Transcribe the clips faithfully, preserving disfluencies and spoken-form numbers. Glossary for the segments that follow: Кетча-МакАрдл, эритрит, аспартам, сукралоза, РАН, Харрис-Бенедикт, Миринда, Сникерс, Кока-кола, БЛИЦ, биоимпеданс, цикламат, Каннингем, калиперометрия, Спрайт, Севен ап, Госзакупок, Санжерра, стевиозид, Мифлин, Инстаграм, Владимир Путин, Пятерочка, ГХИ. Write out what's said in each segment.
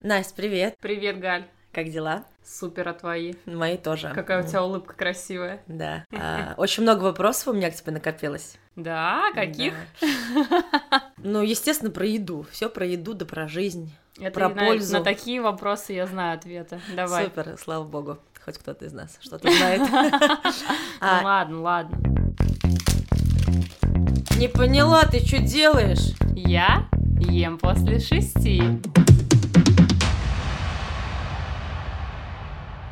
Настя, привет! Привет, Галь! Как дела? Супер, а твои? Мои тоже. Какая у тебя улыбка красивая. Да. А, очень много вопросов у меня к тебе накопилось. Да? Каких? Да. Ну, естественно, про еду. Все про еду, да про жизнь, это про пользу. На, на такие вопросы я знаю ответы. Давай. Супер, слава богу. Хоть кто-то из нас что-то знает. Ладно, ладно. Не поняла, ты что делаешь? Я ем после шести.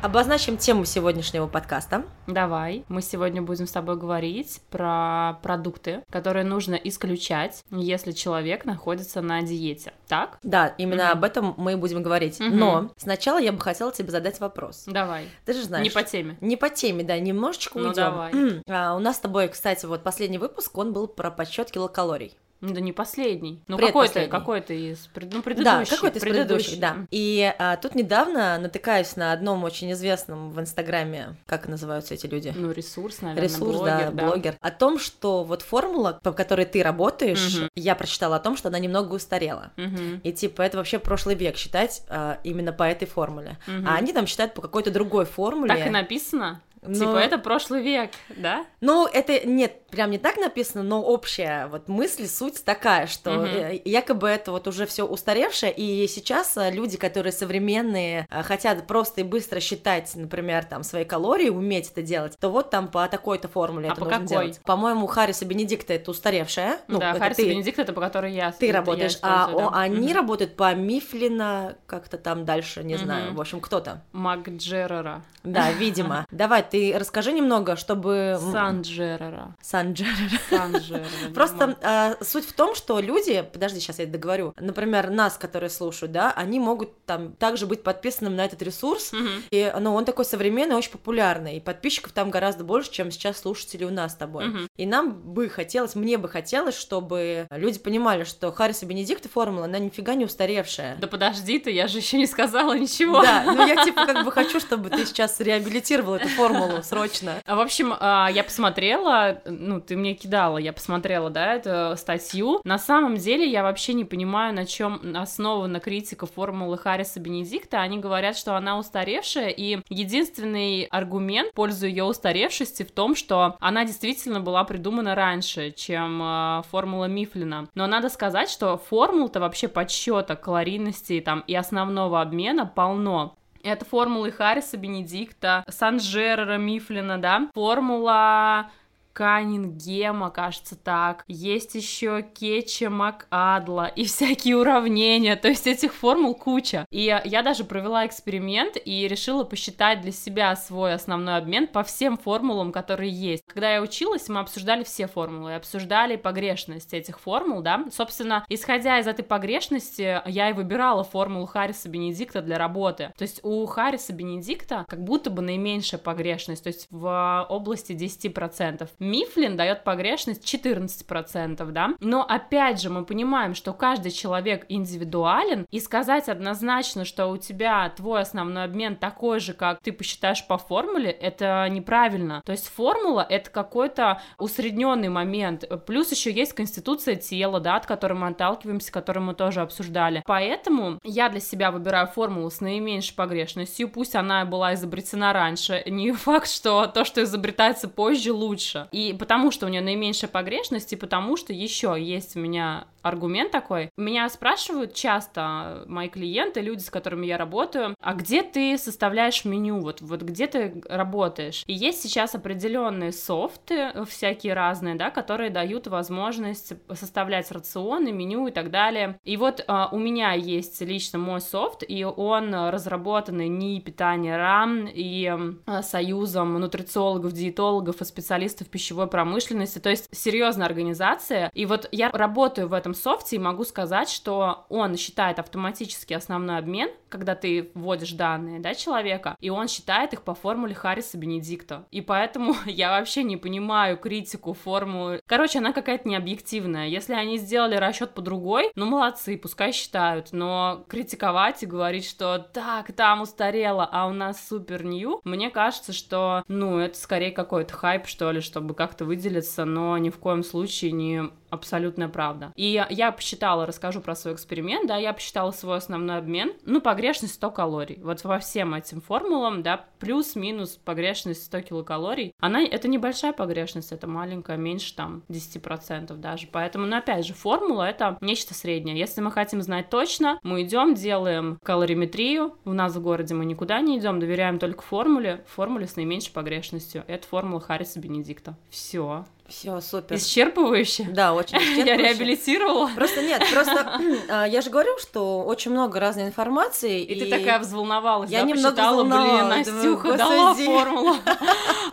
Обозначим тему сегодняшнего подкаста. Давай. Мы сегодня будем с тобой говорить про продукты, которые нужно исключать, если человек находится на диете. Так? Да, именно mm-hmm. об этом мы будем говорить. Mm-hmm. Но сначала я бы хотела тебе задать вопрос. Давай. Ты же знаешь. Не по теме. Не по теме, да, немножечко уйдем. Ну давай. А, у нас с тобой, кстати, вот последний выпуск, он был про подсчет килокалорий. Да не последний, ну какой-то, какой-то из, ну, предыдущих. Да, какой-то из предыдущих, да. И а, тут недавно натыкаюсь на одном очень известном в Инстаграме, как называются эти люди? Ну, ресурс, наверное, ресурс, блогер, да, да, блогер. О том, что вот формула, по которой ты работаешь, угу. я прочитала о том, что она немного устарела. Угу. И типа это вообще прошлый век считать а, именно по этой формуле. Угу. А они там считают по какой-то другой формуле. Так и написано? Но... Типа это прошлый век, да? Ну, это, нет, прям не так написано, но общая вот мысль, суть такая, что mm-hmm. якобы это вот уже все устаревшее, и сейчас люди, которые современные, хотят просто и быстро считать, например, там, свои калории, уметь это делать, то вот там по такой-то формуле а это нужно какой? делать. По-моему, Харриса-Бенедикта это устаревшая. Ну, да, Харриса-Бенедикт это по которой я Ты работаешь, я а да. о, они mm-hmm. работают по Мифлина, как-то там дальше, не mm-hmm. знаю, в общем, кто-то. Макджерера. Да, видимо. Давай, ты расскажи немного, чтобы... Санжерра. Санжерра. Санжерра. Просто э, суть в том, что люди... Подожди, сейчас я это договорю. Например, нас, которые слушают, да, они могут там также быть подписанным на этот ресурс. Mm-hmm. И, ну, он такой современный, очень популярный. И подписчиков там гораздо больше, чем сейчас слушателей у нас с тобой. Mm-hmm. И нам бы хотелось, мне бы хотелось, чтобы люди понимали, что Харриса-Бенедикт формула, она нифига не устаревшая. Да подожди ты, я же еще не сказала ничего. Да, ну я типа как бы хочу, чтобы ты сейчас реабилитировала эту формулу. Срочно. В общем, я посмотрела, ну, ты мне кидала, я посмотрела, да, эту статью. На самом деле, я вообще не понимаю, на чем основана критика формулы Харриса-Бенедикта. Они говорят, что она устаревшая, и единственный аргумент в пользу ее устаревшести в том, что она действительно была придумана раньше, чем формула Мифлина. Но надо сказать, что формул-то вообще подсчета калорийности там и основного обмена полно. Это формулы Харриса-Бенедикта, Санжерра, Мифлина, да, формула Каннингема, кажется, так. Есть еще Кетча-МакАрдла и всякие уравнения, то есть этих формул куча. И я даже провела эксперимент и решила посчитать для себя свой основной обмен по всем формулам, которые есть. Когда я училась, мы обсуждали все формулы, обсуждали погрешность этих формул, да. Собственно, исходя из этой погрешности, я и выбирала формулу Харриса-Бенедикта для работы. То есть у Харриса-Бенедикта как будто бы наименьшая погрешность, то есть в области десять процентов. Мифлин дает погрешность четырнадцать процентов, да, но опять же мы понимаем, что каждый человек индивидуален, и сказать однозначно, что у тебя твой основной обмен такой же, как ты посчитаешь по формуле, это неправильно, то есть формула это какой-то усредненный момент, плюс еще есть конституция тела, да, от которой мы отталкиваемся, которую мы тоже обсуждали, поэтому я для себя выбираю формулу с наименьшей погрешностью, пусть она была изобретена раньше, не факт, что то, что изобретается позже, лучше. И потому что у нее наименьшая погрешность, и потому что еще есть у меня аргумент такой. Меня спрашивают часто мои клиенты, люди, с которыми я работаю, а где ты составляешь меню, вот, вот где ты работаешь? И есть сейчас определенные софты, всякие разные, да, которые дают возможность составлять рационы, меню и так далее. И вот а, у меня есть лично мой софт, и он разработанный эн и питание РАН и а, союзом нутрициологов, диетологов и специалистов пищевой промышленности, то есть серьезная организация. И вот я работаю в этом софте, и могу сказать, что он считает автоматически основной обмен, когда ты вводишь данные, да, человека, и он считает их по формуле Харриса-Бенедикта. И поэтому я вообще не понимаю критику формулы. Короче, она какая-то необъективная. Если они сделали расчет по другой, ну, молодцы, пускай считают, но критиковать и говорить, что так, там устарело, а у нас супер-нью, мне кажется, что, ну, это скорее какой-то хайп, что ли, чтобы как-то выделиться, но ни в коем случае не абсолютная правда. И я посчитала, расскажу про свой эксперимент, да, я посчитала свой основной обмен, ну, погрешность сто калорий, вот по всем этим формулам, да, плюс-минус погрешность сто килокалорий, она, это небольшая погрешность, это маленькая, меньше там десять процентов даже, поэтому, ну, опять же, формула это нечто среднее, если мы хотим знать точно, мы идем, делаем калориметрию, у нас в городе мы никуда не идем, доверяем только формуле, формуле с наименьшей погрешностью, это формула Харриса-Бенедикта, все. Все, супер. Исчерпывающе? Да, очень исчерпывающе. Я реабилитировала. Просто нет, просто я же говорю, что очень много разной информации. И, и... ты такая взволновалась, я да, немного почитала, блин, Настюха думаю, дала формулу,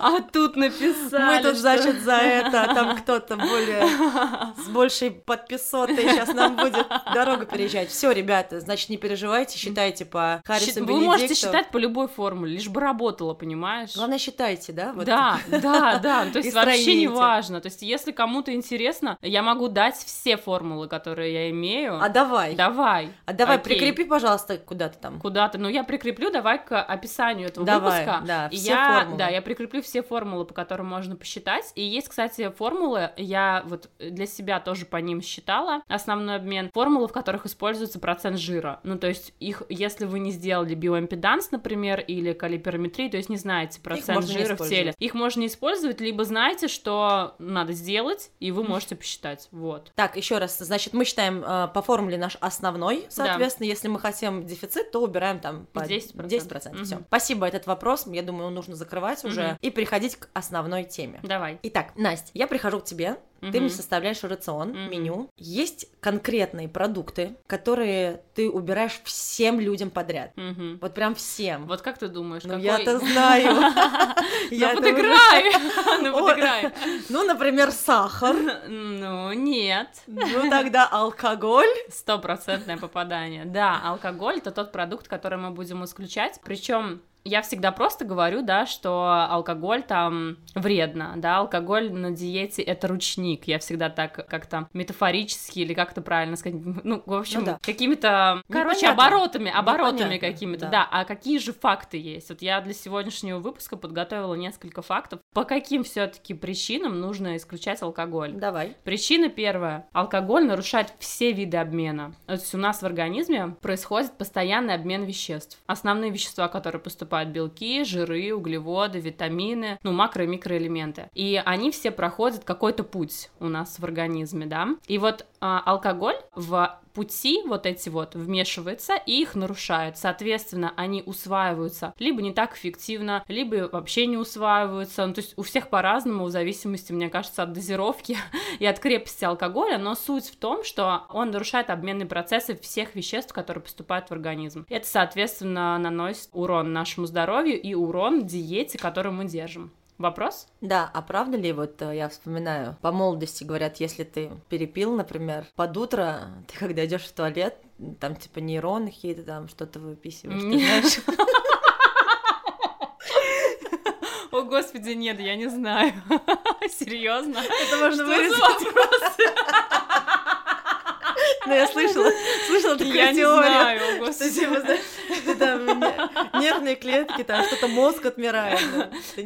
а тут написали. Мы тут, значит, за это, там кто-то более с большей подписотой сейчас нам будет дорогу переезжать. Все, ребята, значит, не переживайте, считайте по Харрису-Бенедикту. Вы можете считать по любой формуле, лишь бы работала, понимаешь? Главное, считайте, да? Вот. Да, да, да, то есть вообще не важно. То есть, если кому-то интересно, я могу дать все формулы, которые я имею. А давай. Давай. А давай, окей. Прикрепи, пожалуйста, куда-то там. Куда-то. Ну, я прикреплю, давай к описанию этого давай, выпуска. Да, все я, формулы. Да, я прикреплю все формулы, по которым можно посчитать. И есть, кстати, формулы, я вот для себя тоже по ним считала основной обмен. Формулы, в которых используется процент жира. Ну, то есть, их, если вы не сделали биоимпеданс, например, или калиперометрию, то есть, не знаете процент жира в теле. Их можно использовать, либо знаете, что... надо сделать, и вы можете посчитать. Вот. Так, еще раз, значит, мы считаем э, по формуле наш основной, соответственно, да. Если мы хотим дефицит, то убираем там по десять процентов. десять процентов. Угу. Все. Спасибо, этот вопрос, я думаю, нужно закрывать уже угу. и переходить к основной теме. Давай. Итак, Настя, я прихожу к тебе, угу. ты мне составляешь рацион, угу. меню. Есть конкретные продукты, которые ты убираешь всем людям подряд. Угу. Вот прям всем. Вот как ты думаешь? Ну, какой... я-то знаю. Ну, подыграй! Ну, подыграй. Ну, например, сахар. Ну, нет. Ну, тогда алкоголь. Стопроцентное попадание. Да, алкоголь — это тот продукт, который мы будем исключать. Причем я всегда просто говорю, да, что алкоголь там вредно, да, алкоголь на диете это ручник, я всегда так как-то метафорически или как-то правильно сказать, ну, в общем, ну, да. какими-то, короче, оборотами, оборотами какими-то, да. да, а какие же факты есть? Вот я для сегодняшнего выпуска подготовила несколько фактов, по каким все-таки причинам нужно исключать алкоголь. Давай. Причина первая. Алкоголь нарушает все виды обмена. То есть у нас в организме происходит постоянный обмен веществ. Основные вещества, которые поступают, белки, жиры, углеводы, витамины, ну, макро- и микроэлементы. И они все проходят какой-то путь у нас в организме, да. И вот а, алкоголь в пути вот эти вот вмешиваются и их нарушают. Соответственно, они усваиваются либо не так эффективно, либо вообще не усваиваются. Ну, то есть у всех по-разному, в зависимости, мне кажется, от дозировки и от крепости алкоголя, но суть в том, что он нарушает обменные процессы всех веществ, которые поступают в организм. Это, соответственно, наносит урон нашему здоровью и урон диете, которую мы держим. Вопрос? Да, а правда ли, вот я вспоминаю, по молодости говорят, если ты перепил, например, под утро, ты когда идешь в туалет, там типа нейроны какие-то, там что-то выписываешь, ты знаешь? О, господи, нет, я не знаю. Серьезно? Это можно вырезать. Ну, я слышала, слышала такую я теорию, что типа, знаешь, там нервные клетки, там что-то мозг отмирает.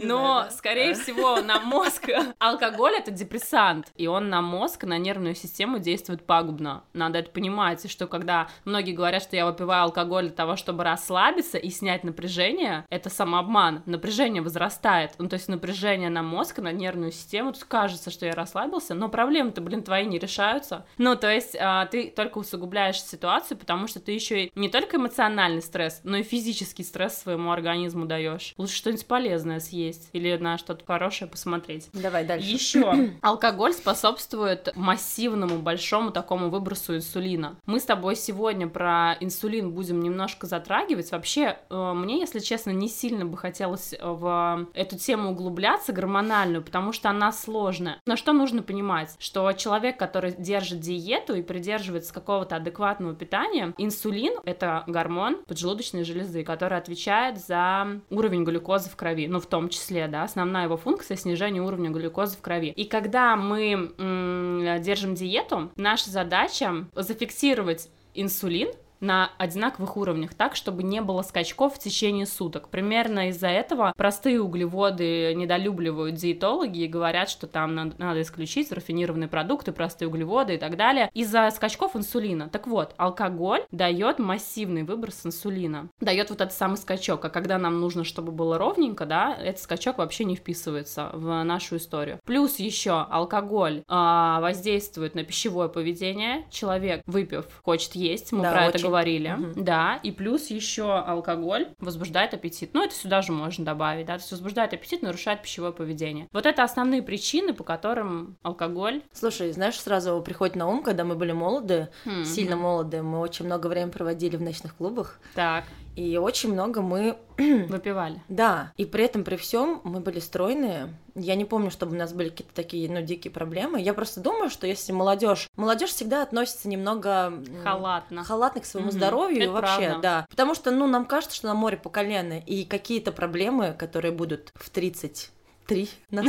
Но, знаешь, скорее да? всего, на мозг... Алкоголь — это депрессант, и он на мозг, на нервную систему действует пагубно. Надо это понимать, что когда многие говорят, что я выпиваю алкоголь для того, чтобы расслабиться и снять напряжение, это самообман. Напряжение возрастает. Ну, то есть напряжение на мозг, на нервную систему. Тут кажется, что я расслабился, но проблемы-то, блин, твои не решаются. Ну, то есть ты только усугубляешь ситуацию, потому что ты еще и не только эмоциональный стресс, но и физический стресс своему организму даешь. Лучше что-нибудь полезное съесть или на что-то хорошее посмотреть. Давай дальше. Еще алкоголь способствует массивному большому такому выбросу инсулина. Мы с тобой сегодня про инсулин будем немножко затрагивать. Вообще, мне, если честно, не сильно бы хотелось в эту тему углубляться, гормональную, потому что она сложная. Но что нужно понимать? Что человек, который держит диету и придерживается какого-то адекватного питания. Инсулин — это гормон поджелудочной железы, который отвечает за уровень глюкозы в крови, ну, в том числе, да, основная его функция — снижение уровня глюкозы в крови. И когда мы м- держим диету, наша задача зафиксировать инсулин на одинаковых уровнях, так, чтобы не было скачков в течение суток. Примерно из-за этого простые углеводы недолюбливают диетологи и говорят, что там надо, надо исключить рафинированные продукты, простые углеводы и так далее, из-за скачков инсулина. Так вот, алкоголь дает массивный выброс инсулина, дает вот этот самый скачок, а когда нам нужно, чтобы было ровненько, да, этот скачок вообще не вписывается в нашу историю. Плюс еще алкоголь э, воздействует на пищевое поведение. Человек, выпив, хочет есть, мы да, про очень. это говорили, угу. да, и плюс еще алкоголь возбуждает аппетит, ну это сюда же можно добавить, да, то есть возбуждает аппетит, нарушает пищевое поведение. Вот это основные причины, по которым алкоголь... Слушай, знаешь, сразу приходит на ум, когда мы были молоды, хм. сильно молоды, мы очень много времени проводили в ночных клубах. Так. И очень много мы... Выпивали. Да, и при этом, при всем мы были стройные. Я не помню, чтобы у нас были какие-то такие, ну, дикие проблемы. Я просто думаю, что если молодежь... Молодежь всегда относится немного... Халатно. Халатно к своему mm-hmm. здоровью. Это вообще, правда. Да. Потому что, ну, нам кажется, что на море по колено. И какие-то проблемы, которые будут в тридцать... три нас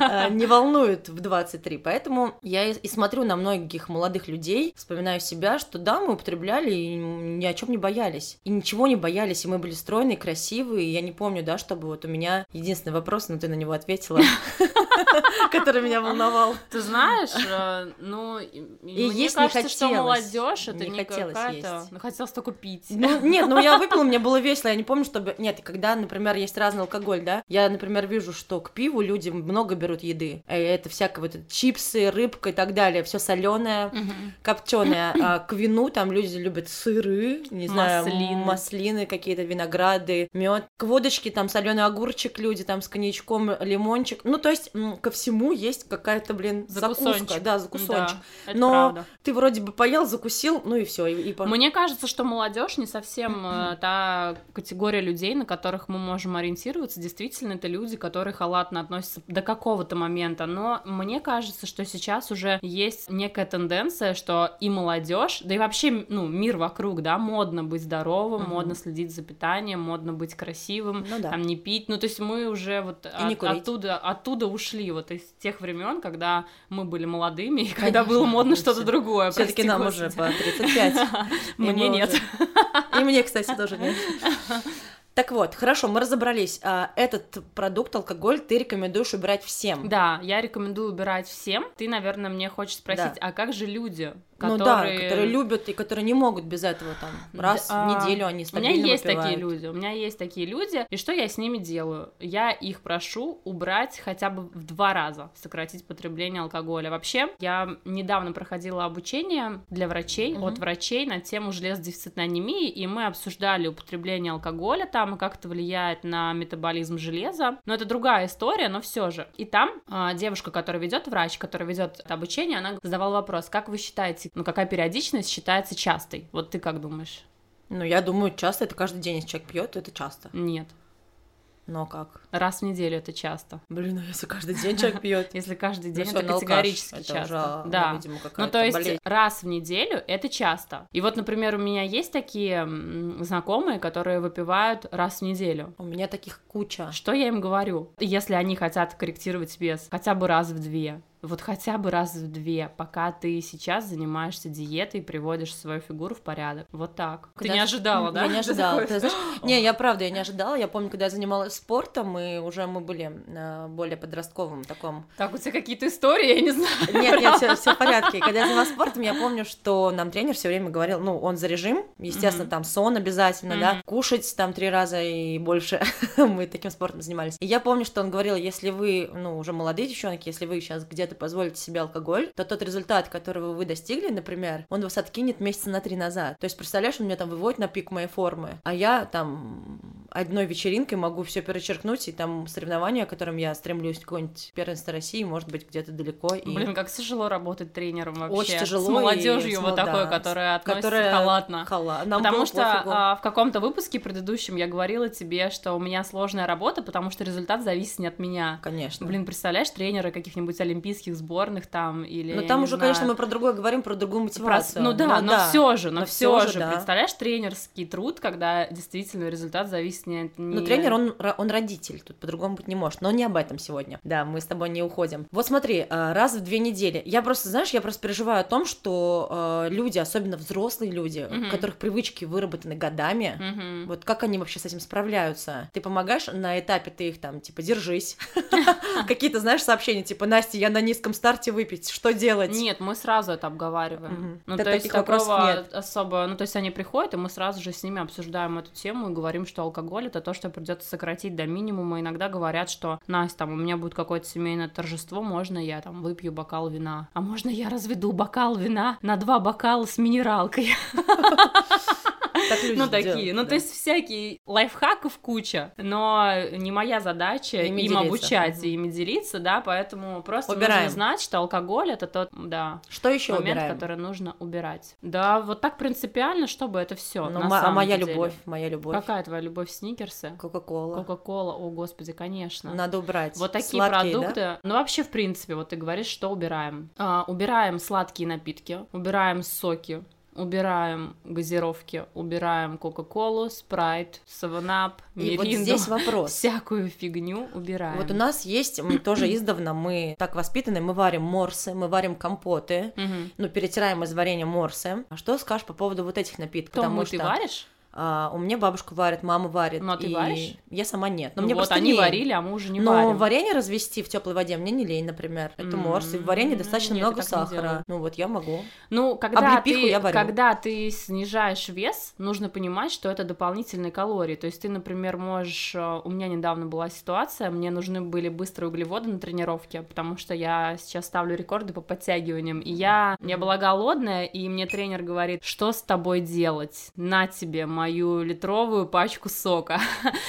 э, не волнует в двадцать три, поэтому я и, и смотрю на многих молодых людей, вспоминаю себя, что да, мы употребляли и ни о чем не боялись, и ничего не боялись, и мы были стройные, красивые, и я не помню, да, чтобы вот у меня единственный вопрос, но ты на него ответила, который меня волновал. Ты знаешь, ну, мне кажется, что молодежь это не какая-то... Ну, хотелось только пить. Нет, ну, я выпила, мне было весело, я не помню, чтобы... Нет, когда, например, есть разный алкоголь, да, я, например, вижу, что к пиву люди много берут еды. Это всякое вот это, чипсы, рыбка и так далее. Все соленое, mm-hmm. копченое. А к вину там люди любят сыры, не знаю, маслины, маслины какие-то, винограды, мед. К водочке там соленый огурчик люди там с коньячком, лимончик. Ну, то есть ко всему есть какая-то, блин, закусончик. закуска. Да, закусончик. Да, но правда. Ты вроде бы поел, закусил, ну и все. И, и по... Мне кажется, что молодежь не совсем mm-hmm. та категория людей, на которых мы можем ориентироваться. Действительно, это люди, которые халатно относится до какого-то момента, но мне кажется, что сейчас уже есть некая тенденция, что и молодежь, да и вообще, ну, мир вокруг, да, модно быть здоровым, mm-hmm. модно следить за питанием, модно быть красивым, ну, да. там не пить, ну, то есть мы уже вот от, оттуда, оттуда ушли, вот из тех времен, когда мы были молодыми, и когда было модно что-то другое. Все-таки нам уже по тридцать пять. Мне нет. И мне, кстати, тоже нет. Так вот, хорошо, мы разобрались. Этот продукт, алкоголь, ты рекомендуешь убирать всем? Да, я рекомендую убирать всем. Ты, наверное, мне хочешь спросить, да. а как же люди, которые... Ну да, которые любят и которые не могут без этого там раз да, в неделю они стабильно выпивают. У меня есть выпивают. такие люди, у меня есть такие люди, и что я с ними делаю? Я их прошу убрать хотя бы в два раза, сократить потребление алкоголя. Вообще, я недавно проходила обучение для врачей, угу. от врачей на тему железодефицитной анемии, и мы обсуждали употребление алкоголя там, как это влияет на метаболизм железа. Но это другая история, но все же. И там э, девушка, которая ведет, врач, которая ведет обучение, она задавала вопрос: как вы считаете, ну какая периодичность считается частой? Вот ты как думаешь? Ну я думаю, часто это каждый день, если человек пьет, то это часто. Нет. Но как? Раз в неделю это часто. Блин, а если каждый день человек пьет? Если каждый день, это категорически часто. Да. Ну, то есть раз в неделю это часто. И вот, например, у меня есть такие знакомые, которые выпивают раз в неделю. У меня таких куча. Что я им говорю? Если они хотят корректировать вес хотя бы раз в две, вот хотя бы раз в две, пока ты сейчас занимаешься диетой и приводишь свою фигуру в порядок. Вот так. Когда ты не ожидала, да? Я не ожидала. Не, я правда, я не ожидала. Я помню, когда я занималась спортом, и уже мы были более подростковым таком. Так, у тебя какие-то истории, я не знаю. Нет, нет, все в порядке. Когда я занималась спортом, я помню, что нам тренер все время говорил, ну, он за режим, естественно, там сон обязательно, да, кушать там три раза и больше. Мы таким спортом занимались. И я помню, что он говорил, если вы, ну, уже молодые девчонки, если вы сейчас где-то позволите себе алкоголь, то тот результат, которого вы достигли, например, он вас откинет месяца на три назад. То есть, представляешь, он меня там выводит на пик моей формы, а я там одной вечеринкой могу все перечеркнуть, и там соревнования, к которым я стремлюсь, какое-нибудь первенство России, может быть, где-то далеко. И... Блин, как тяжело работать тренером вообще. Очень тяжело. С молодежью и... вот да, такой, которая относится которая... халатно. Хала... Потому что а, в каком-то выпуске предыдущем я говорила тебе, что у меня сложная работа, потому что результат зависит не от меня. Конечно. Блин, представляешь, тренеры каких-нибудь олимпийских сборных там или... Но там уже, знаю... конечно, мы про другое говорим, про другую мотивацию. Про... Ну да, но, но да. все же, но, но все, все же, да. Представляешь, тренерский труд, когда действительно результат зависит выясняет. Не... Но тренер, он, он родитель, тут по-другому быть не может, но не об этом сегодня. Да, мы с тобой не уходим. Вот смотри, раз в две недели. Я просто, знаешь, я просто переживаю о том, что люди, особенно взрослые люди, у mm-hmm. которых привычки выработаны годами, mm-hmm. вот как они вообще с этим справляются? Ты помогаешь на этапе, ты их там, типа, держись. Какие-то, знаешь, сообщения, типа, Настя, я на низком старте выпить, что делать? Нет, мы сразу это обговариваем. Ну, то есть такого особо... Ну, то есть они приходят, и мы сразу же с ними обсуждаем эту тему и говорим, что алкоголь — это то, что придется сократить до минимума. Иногда говорят, что, Настя, там, у меня будет какое-то семейное торжество, можно я там выпью бокал вина? А можно я разведу бокал вина на два бокала с минералкой? Так люди ну, такие, делают, ну, да. То есть, всякие лайфхаков куча, но не моя задача ими им делиться. обучать, угу. ими делиться, да, поэтому просто убираем. Нужно знать, что алкоголь — это тот, да, что еще момент, убираем? Который нужно убирать. Да, вот так принципиально, чтобы это все. Ну, м- а моя деле. любовь, моя любовь. Какая твоя любовь? Сникерсы? Кока-кола. Кока-кола, о, господи, конечно. Надо убрать. Вот такие сладкие, продукты. Да? Ну, вообще, в принципе, вот ты говоришь, что убираем. А, убираем сладкие напитки, убираем соки. Убираем газировки, убираем кока-колу, спрайт, севен ап, миринду. И вот здесь вопрос. Всякую фигню убираем. Вот у нас есть, мы тоже издавна, мы так воспитаны, мы варим морсы, мы варим компоты, угу. ну, перетираем из варенья морсы. А что скажешь по поводу вот этих напитков? Том, потому что... ты варишь? Uh, у меня бабушка варит, мама варит. Ну, а ты и... варишь? Я сама нет. Но ну, мне вот они лень. Варили, а мы уже не Но варим. Но варенье развести в теплой воде мне не лень, например. Это mm-hmm. морс, и в варенье mm-hmm. достаточно нет, много сахара. Ну, вот я могу. Ну, когда ты, я когда ты снижаешь вес, нужно понимать, что это дополнительные калории. То есть ты, например, можешь... У меня недавно была ситуация, мне нужны были быстрые углеводы на тренировке, потому что я сейчас ставлю рекорды по подтягиваниям. И я, mm-hmm. я была голодная, и мне тренер говорит, что с тобой делать? На тебе, мама. Мою литровую пачку сока.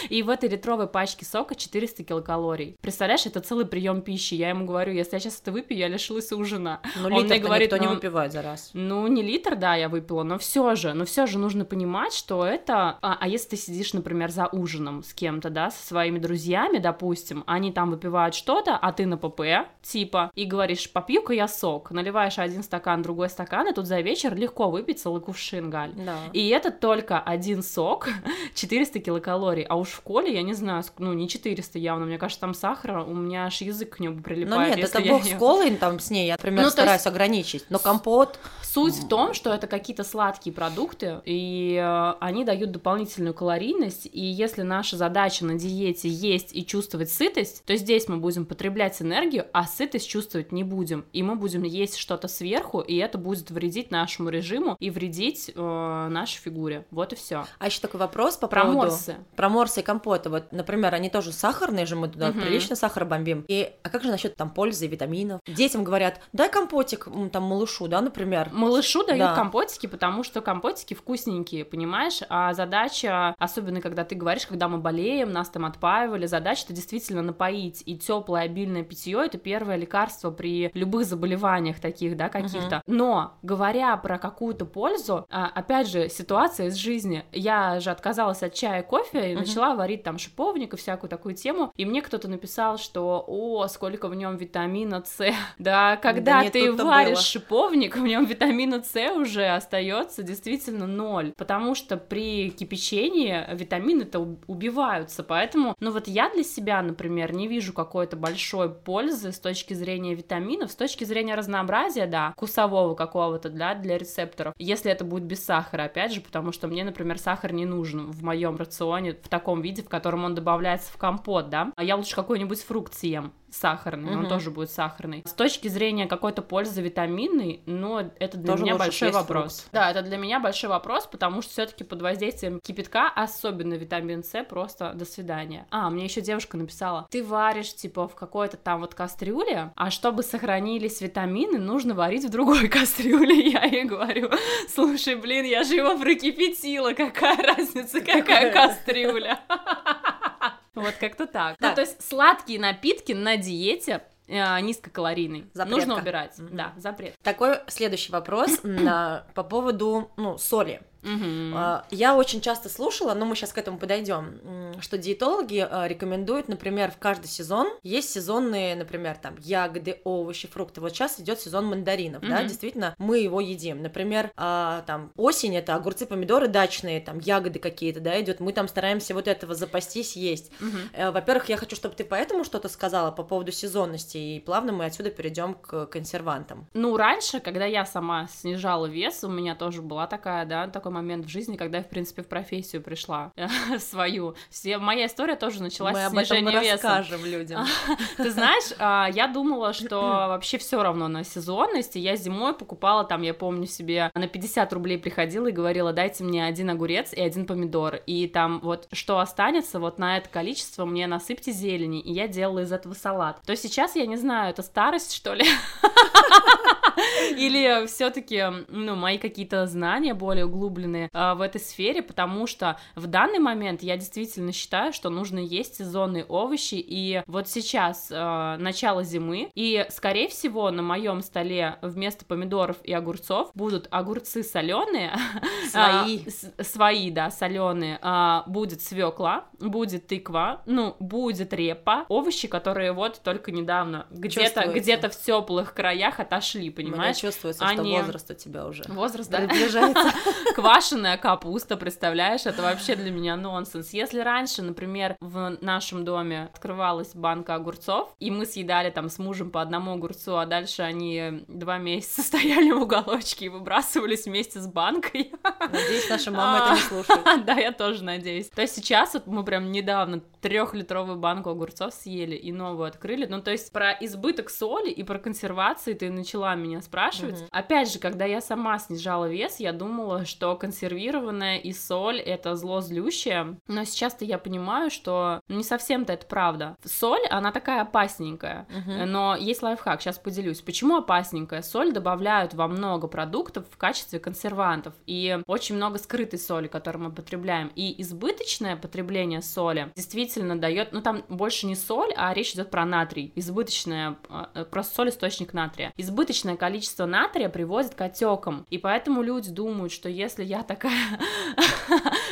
И в этой литровой пачке сока четыреста килокалорий. Представляешь, это целый прием пищи. Я ему говорю, если я сейчас это выпью, я лишилась ужина. Ну, литр-то мне говорит, никто ну, не выпивает за раз. Ну, не литр, да, я выпила, но все же, но все же нужно понимать, что это... А, а если ты сидишь, например, за ужином с кем-то, да, со своими друзьями, допустим, они там выпивают что-то, а ты на ПП, типа, и говоришь, попью-ка я сок. Наливаешь один стакан, другой стакан, и тут за вечер легко выпить целый кувшин, Галь. Да. И это только один Один сок, четыреста килокалорий, а уж в коле, я не знаю, ну не четыреста явно, мне кажется, там сахара, у меня аж язык к нему прилипает. Ну нет, это бог не... с колой, там с ней, я, например, ну, стараюсь есть... ограничить, но компот... Суть в том, что это какие-то сладкие продукты, и э, они дают дополнительную калорийность, и если наша задача на диете есть и чувствовать сытость, то здесь мы будем потреблять энергию, а сытость чувствовать не будем, и мы будем есть что-то сверху, и это будет вредить нашему режиму и вредить э, нашей фигуре, вот и все. А еще такой вопрос по про поводу... морсы. Про морсы и компоты. Вот, например, они тоже сахарные же, мы туда угу. прилично сахара бомбим. И, а как же насчет там пользы и витаминов? Детям говорят, дай компотик там малышу, да, например. Малышу дают да. компотики, потому что компотики вкусненькие, понимаешь? А задача, особенно когда ты говоришь, когда мы болеем, нас там отпаивали, задача-то действительно напоить. И теплое обильное питье — это первое лекарство при любых заболеваниях таких, да, каких-то. Угу. Но, говоря про какую-то пользу, опять же, ситуация из жизни. Я же отказалась от чая, кофе и uh-huh. начала варить там шиповник и всякую такую тему. И мне кто-то написал, что о, сколько в нем витамина С. Да, когда да ты варишь было. шиповник, в нем витамина С уже остается действительно ноль, потому что при кипячении витамины-то убиваются. Поэтому, ну вот я для себя, например, не вижу какой-то большой пользы с точки зрения витаминов, с точки зрения разнообразия, да, вкусового какого-то, да, для рецепторов. Если это будет без сахара, опять же, потому что мне, например, сахар не нужен в моем рационе в таком виде, в котором он добавляется в компот, да? А я лучше какой-нибудь фрукт съем сахарный, угу. он тоже будет сахарный. С точки зрения какой-то пользы витаминной, но это для тоже меня большой вопрос. Фрукт. Да, это для меня большой вопрос, потому что все-таки под воздействием кипятка, особенно витамин С, просто до свидания. А, мне еще девушка написала, ты варишь, типа, в какой-то там вот кастрюле, а чтобы сохранились витамины, нужно варить в другой кастрюле. Я ей говорю, слушай, блин, я же его прокипятила, какая разница, какая кастрюля. Вот как-то так. так. Ну, то есть сладкие напитки на диете э, низкокалорийные. Запретка. Нужно убирать. Mm-hmm. Да, запрет. Такой следующий вопрос на, по поводу ну, соли. Mm-hmm. Я очень часто слушала, но мы сейчас к этому подойдем, что диетологи рекомендуют, например, в каждый сезон есть сезонные, например, там ягоды, овощи, фрукты. Вот сейчас идет сезон мандаринов, mm-hmm. да, действительно, мы его едим. Например, там осень — это огурцы, помидоры дачные, там ягоды какие-то, да, идет. Мы там стараемся вот этого запастись, есть. Mm-hmm. Во-первых, я хочу, чтобы ты поэтому что-то сказала по поводу сезонности, и плавно мы отсюда перейдем к консервантам. Ну, раньше, когда я сама снижала вес, у меня тоже была такая, да, такой момент в жизни, когда я, в принципе, в профессию пришла свою. Все, моя история тоже началась мы с снижения веса. Мы об этом расскажем людям. Ты знаешь, я думала, что вообще все равно на сезонность, и я зимой покупала там, я помню себе, на пятьдесят рублей приходила и говорила, дайте мне один огурец и один помидор, и там вот что останется, вот на это количество мне насыпьте зелени, и я делала из этого салат. То сейчас, я не знаю, это старость, что ли? Или все-таки, ну, мои какие-то знания более углубленные э, в этой сфере, потому что в данный момент я действительно считаю, что нужно есть сезонные овощи, и вот сейчас э, начало зимы, и, скорее всего, на моем столе вместо помидоров и огурцов будут огурцы соленые, свои, э, свои, да, соленые, э, будет свекла, будет тыква, ну, будет репа, овощи, которые вот только недавно где-то, где-то в теплых краях отошли, понимаете? Понимаешь? Мне чувствуется, а что не... возраст у тебя уже. Возраст, да. Приближается. Квашеная капуста, представляешь, это вообще для меня нонсенс. Если раньше, например, в нашем доме открывалась банка огурцов, и мы съедали там с мужем по одному огурцу, а дальше они два месяца стояли в уголочке и выбрасывались вместе с банкой. Надеюсь, наша мама это не слушает. Да, я тоже надеюсь. То есть сейчас вот мы прям недавно трехлитровую банку огурцов съели и новую открыли. Ну, то есть про избыток соли и про консервации ты начала меня спрашивать. Mm-hmm. Опять же, когда я сама снижала вес, я думала, что консервированная и соль — это зло злющее, но сейчас-то я понимаю, что не совсем-то это правда. Соль, она такая опасненькая, mm-hmm. но есть лайфхак, сейчас поделюсь. Почему опасненькая? Соль добавляют во много продуктов в качестве консервантов, и очень много скрытой соли, которую мы потребляем, и избыточное потребление соли действительно дает, ну там больше не соль, а речь идет про натрий, избыточное, просто соль — источник натрия. Избыточное количество количество натрия приводит к отекам, и поэтому люди думают, что если я такая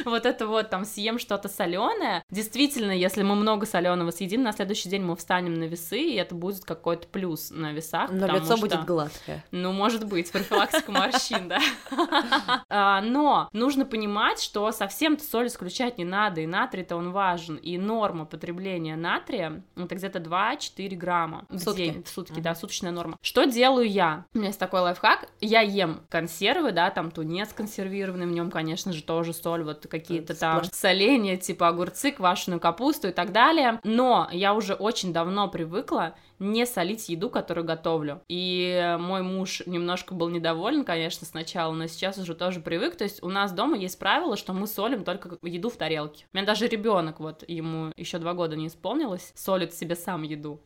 вот это вот там съем что-то соленое, действительно, если мы много соленого съедим, на следующий день мы встанем на весы, и это будет какой-то плюс на весах, но лицо будет гладкое. Ну, может быть, профилактика морщин, да. Но нужно понимать, что совсем-то соль исключать не надо, и натрий-то он важен, и норма потребления натрия это где-то два-четыре грамма в день, в сутки, да, суточная норма. Что делаю я? У меня есть такой лайфхак, я ем консервы, да, там тунец консервированный, в нем, конечно же, тоже соль, вот какие-то там соления, типа огурцы, квашеную капусту и так далее, но я уже очень давно привыкла не солить еду, которую готовлю. И мой муж немножко был недоволен, конечно, сначала, но сейчас уже тоже привык. То есть у нас дома есть правило, что мы солим только еду в тарелке. У меня даже ребенок, вот ему еще два года не исполнилось, солит себе сам еду.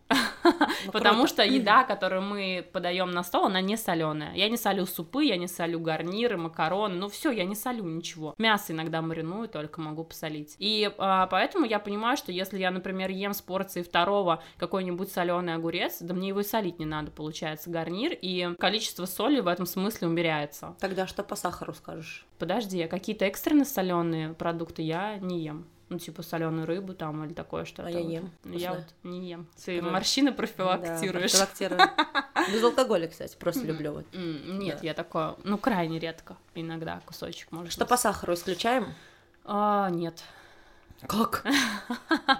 Потому что еда, которую мы подаем на стол, она не соленая. Я не солю супы, я не солю гарниры, макароны, ну все, я не солю ничего. Мясо иногда мариную, только могу посолить. И поэтому я понимаю, что если я, например, ем с порции второго какой-нибудь соленый огурец, да мне его и солить не надо, получается, гарнир, и количество соли в этом смысле умеряется. Тогда что по сахару скажешь? Подожди, какие-то экстренно соленые продукты я не ем. Ну, типа соленую рыбу там или такое что-то. А я вот. ем. Я Вкусно. вот не ем. Ты морщины профилактируешь. Да, профилактирую. Без алкоголя, кстати, просто люблю вот. Нет, я такое, ну, крайне редко. Иногда кусочек может. Что по сахару исключаем? Нет. Как?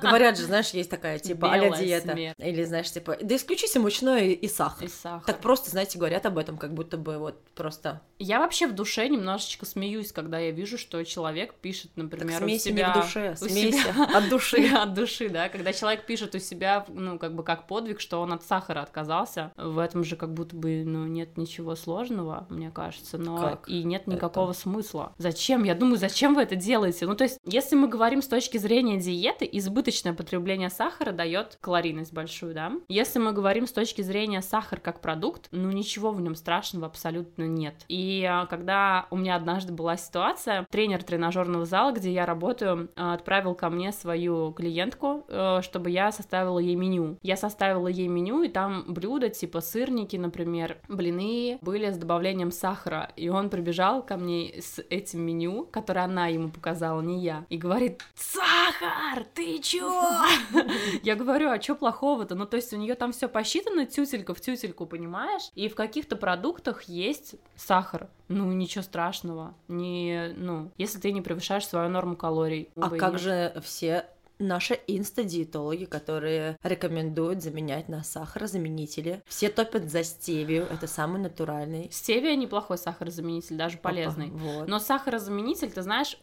Говорят же, знаешь, есть такая, типа, а-ля диета. Смерть. Или, знаешь, типа, да исключите мучное и сахар. И сахар. Так просто, знаете, говорят об этом, как будто бы вот просто... Я вообще в душе немножечко смеюсь, когда я вижу, что человек пишет, например, так у себя... Так смейся не в душе, смейся себя... от души. От души, да. Когда человек пишет у себя, ну, как бы как подвиг, что он от сахара отказался, в этом же как будто бы, ну, нет ничего сложного, мне кажется, но как? И нет никакого это? Смысла. Зачем? Я думаю, зачем вы это делаете? Ну, то есть, если мы говорим с точки точки зрения диеты избыточное потребление сахара дает калорийность большую, да. Если мы говорим с точки зрения сахар как продукт, ну ничего в нем страшного абсолютно нет. И когда у меня однажды была ситуация, тренер тренажерного зала, где я работаю, отправил ко мне свою клиентку, чтобы я составила ей меню. Я составила ей меню, и там блюда типа сырники, например, блины были с добавлением сахара. И он прибежал ко мне с этим меню, которое она ему показала, не я, и говорит: сахар, ты чё? Я говорю, а чё плохого-то? Ну, то есть у нее там все посчитано тютелька в тютельку, понимаешь? И в каких-то продуктах есть сахар. Ну, ничего страшного. Не, ну, если ты не превышаешь свою норму калорий. А как же все наши инста-диетологи, которые рекомендуют заменять на сахарозаменители? Все топят за стевию, это самый натуральный. Стевия неплохой сахарозаменитель, даже полезный. Опа, вот. Но сахарозаменитель, ты знаешь,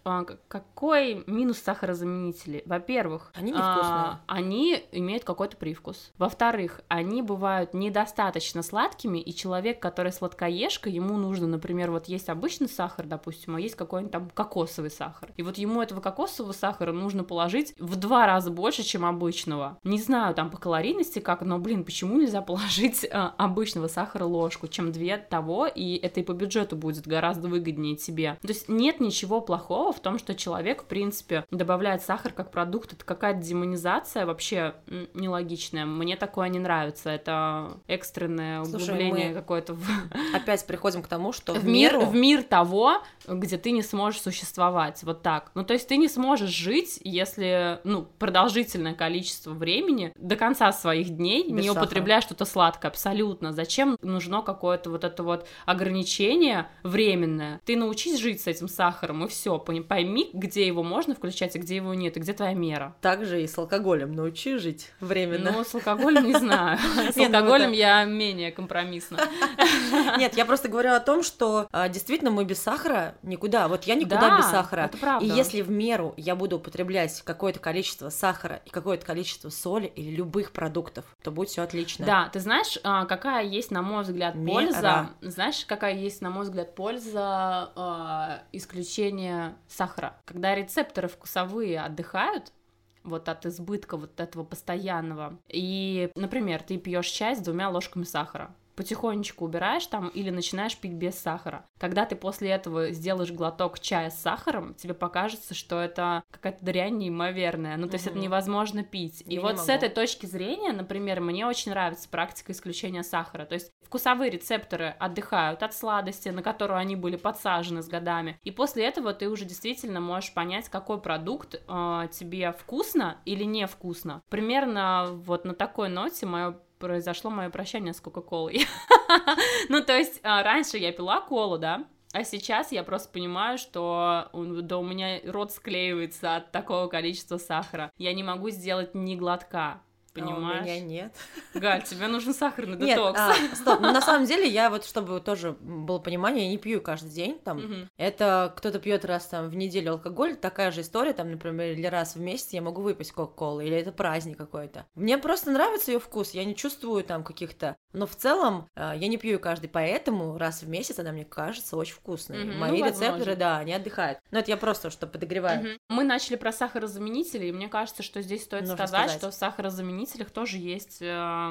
какой минус сахарозаменителей? Во-первых, они невкусные. А, они имеют какой-то привкус. Во-вторых, они бывают недостаточно сладкими, и человек, который сладкоежка, ему нужно, например, вот есть обычный сахар, допустим, а есть какой-нибудь там кокосовый сахар. И вот ему этого кокосового сахара нужно положить в два два раза больше, чем обычного. Не знаю там по калорийности как, но, блин, почему нельзя положить э, обычного сахара ложку, чем две того, и это и по бюджету будет гораздо выгоднее тебе. То есть нет ничего плохого в том, что человек, в принципе, добавляет сахар как продукт. Это какая-то демонизация вообще м- нелогичная. Мне такое не нравится. Это экстренное углубление какое-то. В... Опять приходим к тому, что в мир, в мир того, где ты не сможешь существовать. Вот так. Ну, то есть ты не сможешь жить, если... ну, продолжительное количество времени до конца своих дней без не сахара. Употребляя что-то сладкое, абсолютно. Зачем нужно какое-то вот это вот ограничение временное? Ты научись жить с этим сахаром, и все, пойми, где его можно включать, и где его нет, и где твоя мера. Так же и с алкоголем научи жить временно. Ну, с алкоголем не знаю. С алкоголем я менее компромиссна. Нет, я просто говорю о том, что действительно мы без сахара никуда. Вот я никуда без сахара. Это правда. И если в меру я буду употреблять какое-то количество количество сахара и какое-то количество соли или любых продуктов, то будет все отлично. Да, ты знаешь, какая есть, на мой взгляд, польза? Мера. Знаешь, какая есть, на мой взгляд, польза э, исключения сахара? Когда рецепторы вкусовые отдыхают, вот от избытка вот этого постоянного, и, например, ты пьешь чай с двумя ложками сахара, потихонечку убираешь там или начинаешь пить без сахара. Когда ты после этого сделаешь глоток чая с сахаром, тебе покажется, что это какая-то дрянь неимоверная. Ну, то есть угу. это невозможно пить. Я и вот могу. С этой точки зрения, например, мне очень нравится практика исключения сахара. То есть вкусовые рецепторы отдыхают от сладости, на которую они были подсажены с годами. И после этого ты уже действительно можешь понять, какой продукт э, тебе вкусно или невкусно. Примерно вот на такой ноте мое произошло мое прощание с кока-колой. Ну, то есть, раньше я пила колу, да, а сейчас я просто понимаю, что да, у меня рот склеивается от такого количества сахара. Я не могу сделать ни глотка. Понимаешь? А у меня нет. Галь, тебе нужен сахарный детокс. Нет, а, стоп, ну, на самом деле, я вот, чтобы тоже было понимание, я не пью каждый день, там, угу. это кто-то пьет раз там в неделю алкоголь, такая же история, там, например, или раз в месяц я могу выпить кока-колу, или это праздник какой-то. Мне просто нравится ее вкус, я не чувствую там каких-то, но в целом я не пью каждый, поэтому раз в месяц она мне кажется очень вкусной. Угу, мои ну, рецепторы, возможно. Да, они отдыхают. Но это я просто, что подогреваю. Угу. Мы начали про сахарозаменители, и мне кажется, что здесь стоит сказать, сказать, что сахарозаменители тоже есть э,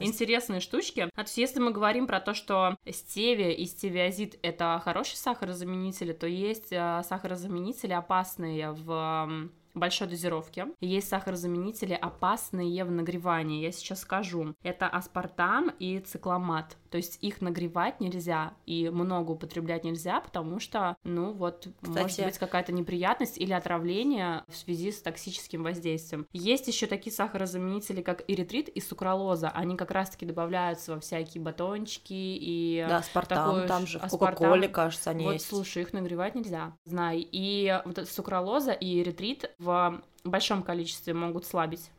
интересные штучки. А то есть, если мы говорим про то, что стевия и стевиозид — это хорошие сахарозаменители, то есть э, сахарозаменители опасные в... Э, большой дозировки. Есть сахарозаменители, опасные в нагревании. Я сейчас скажу. Это аспартам и цикламат. То есть их нагревать нельзя и много употреблять нельзя, потому что, ну вот, кстати, может быть какая-то неприятность или отравление в связи с токсическим воздействием. Есть еще такие сахарозаменители, как эритрит и сукралоза. Они как раз-таки добавляются во всякие батончики и... Да, аспартам, такой, там же в кока-коле, кажется, они вот, есть. Вот, слушай, их нагревать нельзя. Знай. И вот сукралоза и эритрит в большом количестве могут слабить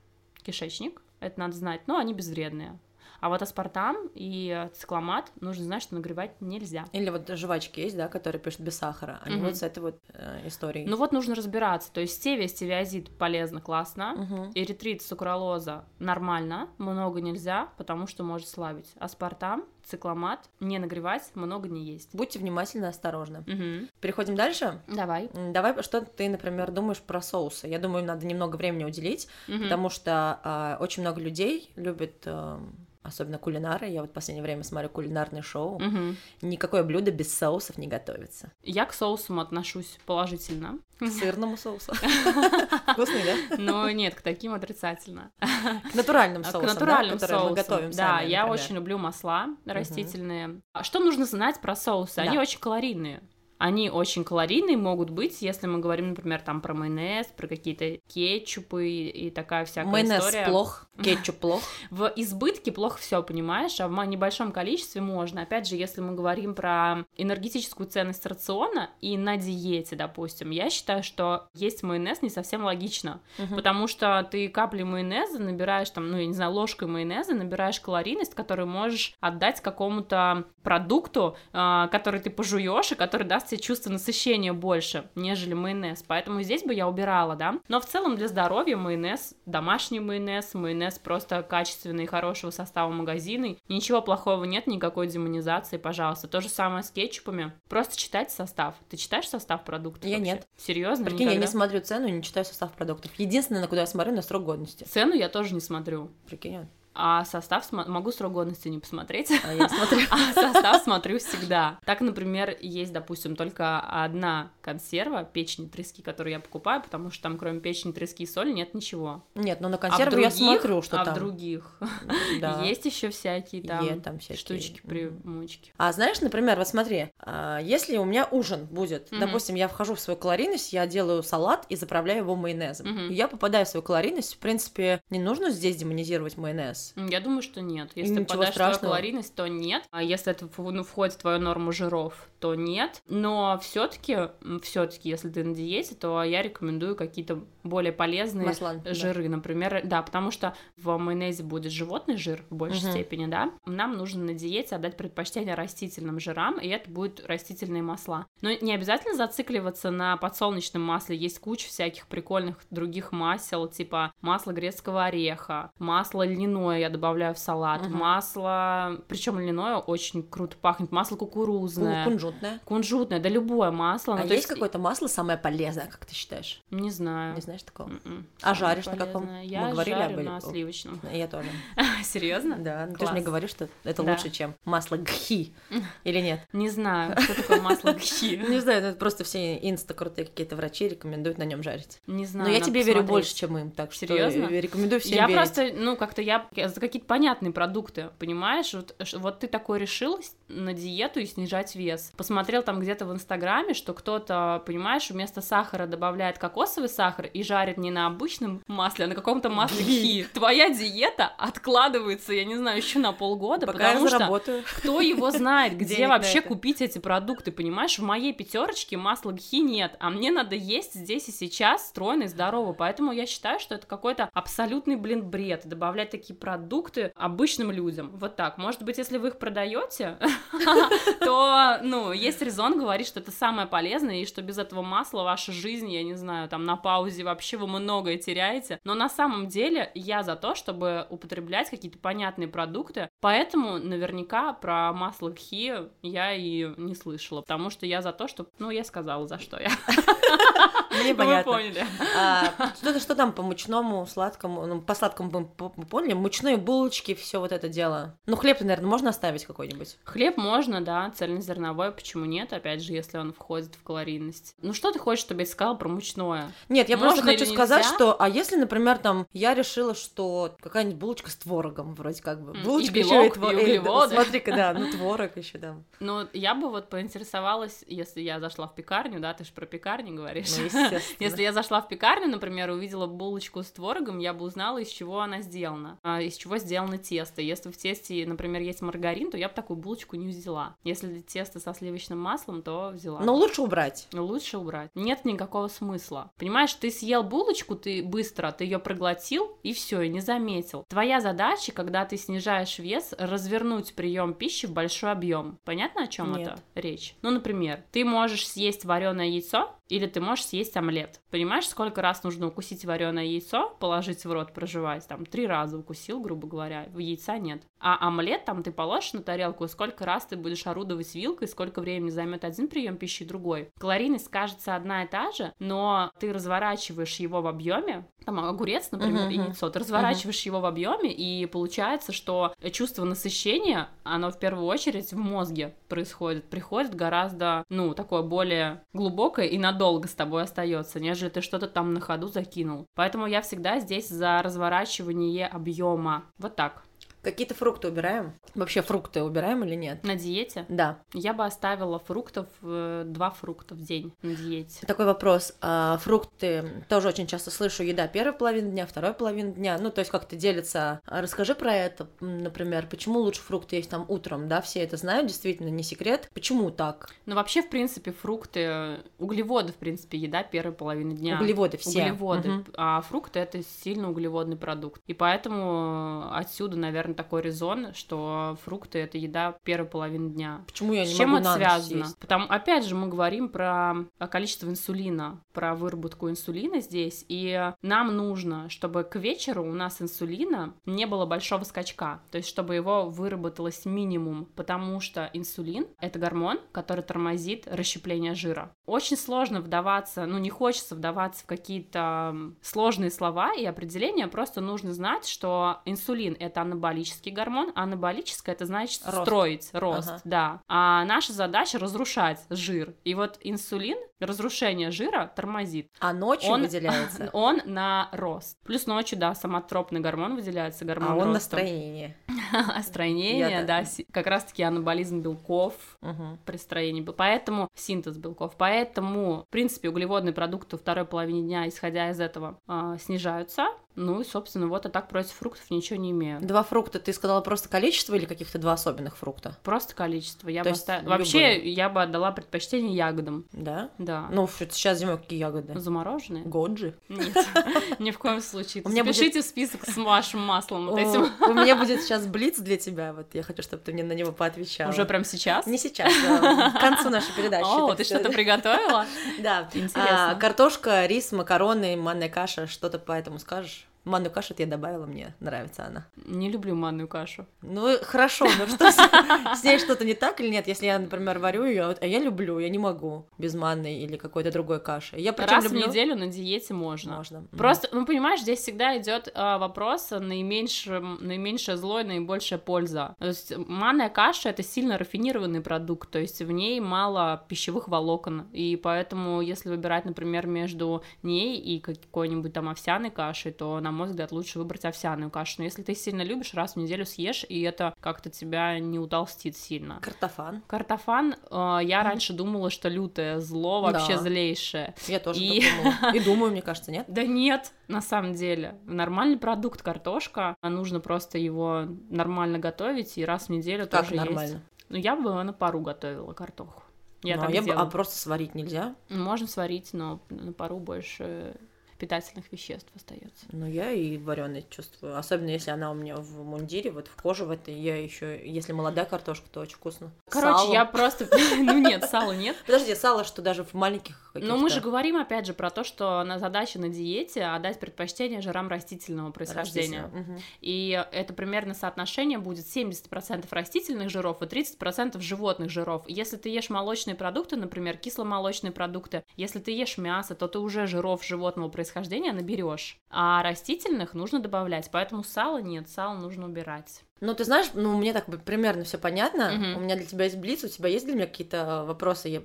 кишечник, это надо знать, но они безвредные. А вот аспартам и цикламат нужно знать, что нагревать нельзя. Или вот жвачки есть, да, которые пишут без сахара. Они mm-hmm. вот с этой вот э, историей. Ну вот нужно разбираться. То есть стевия, стевиазид полезно, классно. Mm-hmm. Эритрит, сукралоза нормально, много нельзя, потому что может слабить. Аспартам, цикламат, не нагревать, много не есть. Будьте внимательны, осторожны. Угу. Переходим дальше? Давай. Давай, что ты, например, думаешь про соусы? Я думаю, им надо немного времени уделить, угу. потому что э, очень много людей любят... Э... Особенно кулинары. Я вот в последнее время смотрю кулинарные шоу. Угу. Никакое блюдо без соусов не готовится. Я к соусам отношусь положительно. К сырному соусу. Вкусный, да? Но нет, к таким отрицательно. К натуральным соусам, которые мы готовим сами. Да, я очень люблю масла растительные. Что нужно знать про соусы? Они очень калорийные. Они очень калорийные могут быть, если мы говорим, например, там про майонез, про какие-то кетчупы и такая всякая майонез история. Майонез плох, кетчуп плох. В избытке плохо все, понимаешь, а в небольшом количестве можно. Опять же, если мы говорим про энергетическую ценность рациона и на диете, допустим, я считаю, что есть майонез не совсем логично, угу. потому что ты капли майонеза набираешь, там, ну, я не знаю, ложкой майонеза набираешь калорийность, которую можешь отдать какому-то продукту, который ты пожуешь и который даст чувство насыщения больше, нежели майонез. Поэтому здесь бы я убирала, да. Но в целом для здоровья майонез, домашний майонез, майонез просто качественный, хорошего состава магазина. Ничего плохого нет, никакой демонизации, пожалуйста. То же самое с кетчупами. Просто читайте состав. Ты читаешь состав продуктов? Я вообще? Нет. Серьезно? Прикинь, никогда? Я не смотрю цену и не читаю состав продуктов. Единственное, на куда я смотрю, на срок годности. Цену я тоже не смотрю. Прикинь. А состав см- могу срок годности не посмотреть, а, я смотрю. А состав смотрю всегда. Так, например, есть, допустим, только одна консерва, печень, трески, которую я покупаю, потому что там кроме печени, трески и соли нет ничего. Нет, но на консерву а я смотрю, что а там. А в других да. есть еще всякие там, е, там всякие. штучки, примочки. А знаешь, например, вот смотри, если у меня ужин будет, mm-hmm. допустим, я вхожу в свою калорийность, я делаю салат и заправляю его майонезом. Mm-hmm. Я попадаю в свою калорийность, в принципе, не нужно здесь демонизировать майонез. Я думаю, что нет. Если ты подашь свою калорийность, то нет. А если это ну, входит в твою норму жиров, то нет. Но все-таки, все-таки, если ты на диете, то я рекомендую какие-то более полезные масла, жиры, да. например. Да, потому что в майонезе будет животный жир в большей угу. степени, да. Нам нужно на диете отдать предпочтение растительным жирам, и это будут растительные масла. Но не обязательно зацикливаться на подсолнечном масле. Есть куча всяких прикольных других масел, типа масло грецкого ореха, масло льняное, я добавляю в салат, угу. масло, причем льняное очень круто пахнет, масло кукурузное. Кунжутное. Кунжутное, да любое масло. А ну, есть, есть какое-то масло самое полезное, как ты считаешь? Не знаю. Не знаешь такого? Mm-mm. А самое жаришь полезное. На каком? Я Мы говорили жарю об... на сливочном. Я тоже. Серьезно? Да, ты же мне говоришь, что это лучше, чем масло ГХИ, или нет? Не знаю, что такое масло ГХИ. Не знаю, это просто все инста-крутые какие-то врачи рекомендуют на нем жарить. Не знаю. Но я тебе верю больше, чем им, так что рекомендую всем верить. Я просто, ну, как-то я... за какие-то понятные продукты, понимаешь? Вот, вот ты такой решил на диету и снижать вес. Посмотрел там где-то в Инстаграме, что кто-то, понимаешь, вместо сахара добавляет кокосовый сахар и жарит не на обычном масле, а на каком-то масле хи. Твоя диета откладывается, я не знаю, еще на полгода, пока потому что заработаю. Кто его знает, где вообще купить эти продукты, понимаешь? В моей пятерочке масла гхи нет, а мне надо есть здесь и сейчас стройно и здорово, поэтому я считаю, что это какой-то абсолютный, блин, бред, добавлять такие продукты продукты обычным людям. Вот так. Может быть, если вы их продаете, то, ну, есть резон говорить, что это самое полезное, и что без этого масла ваша жизнь, я не знаю, там, на паузе вообще вы многое теряете. Но на самом деле я за то, чтобы употреблять какие-то понятные продукты, поэтому наверняка про масло гхи я и не слышала, потому что я за то, что... Ну, я сказала, за что я. Мне понятно. Вы поняли. А, что, что там по мучному, сладкому? Ну, по сладкому мы поняли. Мучные булочки, все вот это дело. Ну, хлеб-то, наверное, можно оставить какой-нибудь? Хлеб можно, да, цельнозерновой. Почему нет? Опять же, если он входит в калорийность. Ну, что ты хочешь, чтобы я сказала про мучное? Нет, я можно просто хочу сказать, нельзя? Что... А если, например, там, я решила, что какая-нибудь булочка с творогом, вроде как бы. Булочка и белок, еще и, твор... и углеводы. Смотри-ка, да, ну, творог еще, да. Ну, я бы вот поинтересовалась, если я зашла в пекарню, да, ты же про пекарню говоришь. Ну, Если я зашла в пекарню, например, и увидела булочку с творогом, я бы узнала, из чего она сделана, из чего сделано тесто. Если в тесте, например, есть маргарин, то я бы такую булочку не взяла. Если тесто со сливочным маслом, то взяла. Но лучше убрать. Лучше убрать. Нет никакого смысла. Понимаешь, ты съел булочку, ты быстро, ты ее проглотил, и все, и не заметил. Твоя задача, когда ты снижаешь вес, развернуть прием пищи в большой объем. Понятно, о чем Нет. это речь? Ну, например, ты можешь съесть вареное яйцо, или ты можешь съесть омлет. Понимаешь, сколько раз нужно укусить вареное яйцо, положить в рот, прожевать? Там три раза укусил, грубо говоря, яйца нет. А омлет там ты положишь на тарелку, и сколько раз ты будешь орудовать вилкой, сколько времени займет один прием пищи и другой. Калорийность кажется одна и та же, но ты разворачиваешь его в объеме, там огурец, например, uh-huh. и яйцо, ты разворачиваешь uh-huh. его в объеме, и получается, что чувство насыщения, оно в первую очередь в мозге происходит, приходит гораздо, ну, такое более глубокое и надолго. долго с тобой остается, нежели ты что-то там на ходу закинул. Поэтому я всегда здесь за разворачивание объема. Вот так. Какие-то фрукты убираем? Вообще фрукты убираем или нет? На диете? Да. Я бы оставила фруктов, два фрукта в день на диете. Такой вопрос. Фрукты тоже очень часто слышу. Еда первой половины дня, второй половины дня. Ну, то есть как-то делится. Расскажи про это, например. Почему лучше фрукты есть там утром? Да, все это знают, действительно, не секрет. Почему так? Ну, вообще, в принципе, фрукты... Углеводы, в принципе, еда первой половины дня. Углеводы все. Углеводы. Угу. А фрукты — это сильно углеводный продукт. И поэтому отсюда, наверное, такой резон, что фрукты — это еда первой половины дня. Почему я не могу на ночь съесть? С чем это связано? Потому, опять же, мы говорим про количество инсулина, про выработку инсулина здесь, и нам нужно, чтобы к вечеру у нас инсулина не было большого скачка, то есть чтобы его выработалось минимум, потому что инсулин — это гормон, который тормозит расщепление жира. Очень сложно вдаваться, ну, не хочется вдаваться в какие-то сложные слова и определения, просто нужно знать, что инсулин — это анаболический гормон, анаболическое — это значит рост. строить, рост, ага. да. А наша задача — разрушать жир. И вот инсулин, разрушение жира, тормозит. А ночью он выделяется? Он на рост. Плюс ночью, да, самотропный гормон выделяется, гормон роста. А он на строение. Строение, да, как раз-таки анаболизм белков при строении, поэтому синтез белков. Поэтому, в принципе, углеводные продукты во второй половине дня, исходя из этого, снижаются. Ну и, собственно, вот, а так против фруктов ничего не имею. Два фрукта, ты сказала просто количество или каких-то два особенных фрукта? Просто количество. Я бы оста... Вообще, я бы отдала предпочтение ягодам. Да? Да. Ну, сейчас зимой какие ягоды? Замороженные. Годжи? Нет, ни в коем случае. Пишите в список с вашим маслом вот этим. У меня будет сейчас блиц для тебя, вот я хочу, чтобы ты мне на него поотвечала. Уже прям сейчас? Не сейчас, к концу нашей передачи. О, ты что-то приготовила? Да. Интересно. Картошка, рис, макароны, манная каша, что-то по этому скажешь? Манную кашу я добавила, мне нравится она. Не люблю манную кашу. Ну, хорошо, но что с ней что-то не так или нет? Если я, например, варю ее, а я люблю, я не могу без манной или какой-то другой каши. Раз в неделю на диете можно. Можно. Просто, ну, понимаешь, здесь всегда идет вопрос наименьшее зло и наибольшая польза. То есть манная каша — это сильно рафинированный продукт, то есть в ней мало пищевых волокон, и поэтому, если выбирать, например, между ней и какой-нибудь там овсяной кашей, то нам, на мой взгляд, лучше выбрать овсяную кашу. Но если ты сильно любишь, раз в неделю съешь, и это как-то тебя не утолстит сильно. Картофан. Картофан. Э, я mm. раньше думала, что лютое зло, вообще да. злейшее. Я тоже и... так думала. И думаю, мне кажется, нет? Да нет, на самом деле. Нормальный продукт картошка. Нужно просто его нормально готовить, и раз в неделю тоже есть. Как нормально? Ну, я бы на пару готовила картоху. Я так делала. А просто сварить нельзя? Можно сварить, но на пару больше... питательных веществ остается. Ну, я и вареный чувствую. Особенно, если она у меня в мундире, вот в коже, в этой я еще, если молодая картошка, то очень вкусно. Короче, сало. Я просто... Ну нет, сала нет. Подожди, сало, что даже в маленьких каких-то... Но мы же говорим, опять же, про то, что задача на диете — отдать предпочтение жирам растительного происхождения. И это примерно соотношение будет семьдесят процентов растительных жиров и тридцать процентов животных жиров. Если ты ешь молочные продукты, например, кисломолочные продукты, если ты ешь мясо, то ты уже жиров животного происхождения происхождения наберешь, а растительных нужно добавлять, поэтому сала нет, сало нужно убирать. Ну, ты знаешь, ну, мне так бы примерно все понятно. Угу. У меня для тебя есть блиц, у тебя есть для меня какие-то вопросы я...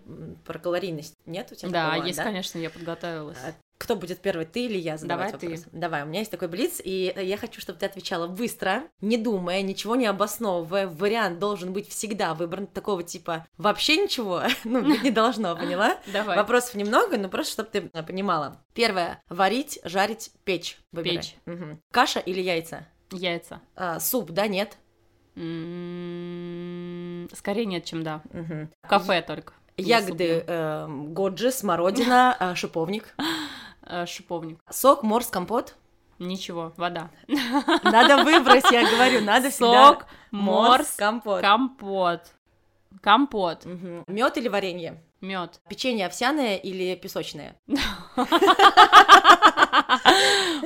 про калорийность? Нет у тебя? Да, такого, есть, да? Конечно, я подготовилась. Кто будет первый, ты или я? Задавать Давай вопрос? ты. Давай, у меня есть такой блиц, и я хочу, чтобы ты отвечала быстро, не думая, ничего не обосновывая. Вариант должен быть всегда выбран такого типа «вообще ничего», ну, не должно, поняла? Давай. Вопросов немного, но просто, чтобы ты понимала. Первое. Варить, жарить, печь. Выбирай. Печь. Угу. Каша или яйца? Яйца. А, суп, да, нет? М-м-м, скорее нет, чем да. Угу. Кафе только. Ягоды э, годжи, смородина, э, шиповник. Шиповник. Сок, морс, компот? Ничего, вода. Надо выбрать, я говорю, надо всегда. Сок, морс, компот. Компот. Компот. Угу. Мед или варенье? Мед. Печенье овсяное или песочное?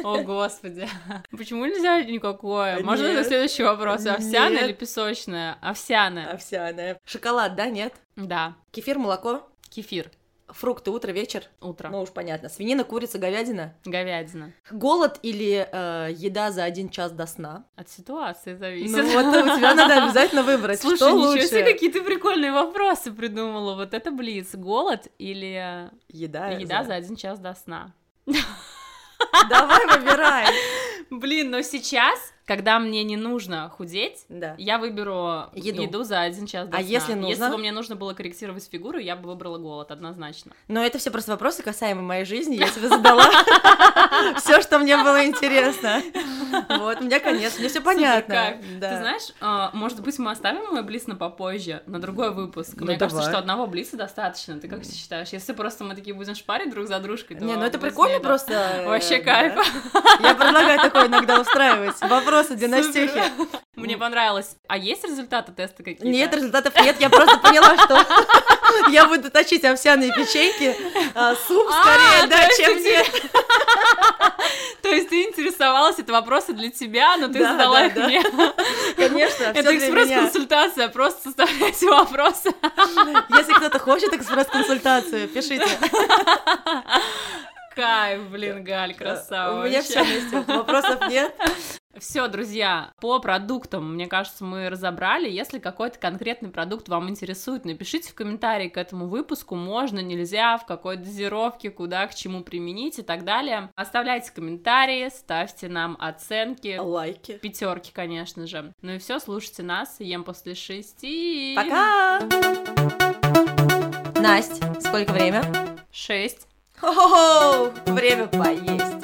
О, господи. Почему нельзя никакое? Можно на следующий вопрос. Овсяное или песочное? Овсяное. Овсяное. Шоколад, да, нет? Да. Кефир, молоко? Кефир. Фрукты, утро, вечер? Утро. Ну уж понятно. Свинина, курица, говядина? Говядина. Голод или э, еда за один час до сна? От ситуации зависит. Ну вот у тебя надо обязательно выбрать, Слушай, что лучше. Слушай, ничего себе, какие ты прикольные вопросы придумала. Вот это блиц. Голод или еда, еда за... за один час до сна? Давай выбирай. Блин, но сейчас, когда мне не нужно худеть, да. я выберу еду. еду за один час до а сна. Если нужно? Если бы мне нужно было корректировать фигуру, я бы выбрала голод, однозначно. Но это все просто вопросы, касаемо моей жизни. Я тебе задала все, что мне было интересно. Вот, мне, конечно, мне все понятно. Ты знаешь, может быть, мы оставим мой блиц на попозже, на другой выпуск. Мне кажется, что одного блица достаточно. Ты как считаешь? Если просто мы такие будем шпарить друг за дружкой, то... Не, ну это прикольно просто. Вообще кайф. Я предлагаю такое иногда устраивать. Вопросы Династюхи. Мне понравилось. А есть результаты теста какие-то? Нет, результатов нет, я просто поняла, что я буду точить овсяные печеньки, суп скорее, да, чем нет. То есть ты интересовалась, это вопросы для тебя, но ты задала их мне. Конечно, все для меня. Это экспресс-консультация, просто составляйте вопросы. Если кто-то хочет экспресс-консультацию, пишите. Кайф, блин, Галь, красава. У меня все вместе, вопросов нет. Все, друзья, по продуктам, мне кажется, мы разобрали. Если какой-то конкретный продукт вам интересует, напишите в комментарии к этому выпуску, можно, нельзя, в какой дозировке, куда, к чему применить и так далее. Оставляйте комментарии, ставьте нам оценки. Лайки. Пятерки, конечно же. Ну и все, слушайте нас, ем после шести. Пока! Настя, сколько время? Шесть. Хо-хо-хо! Время поесть!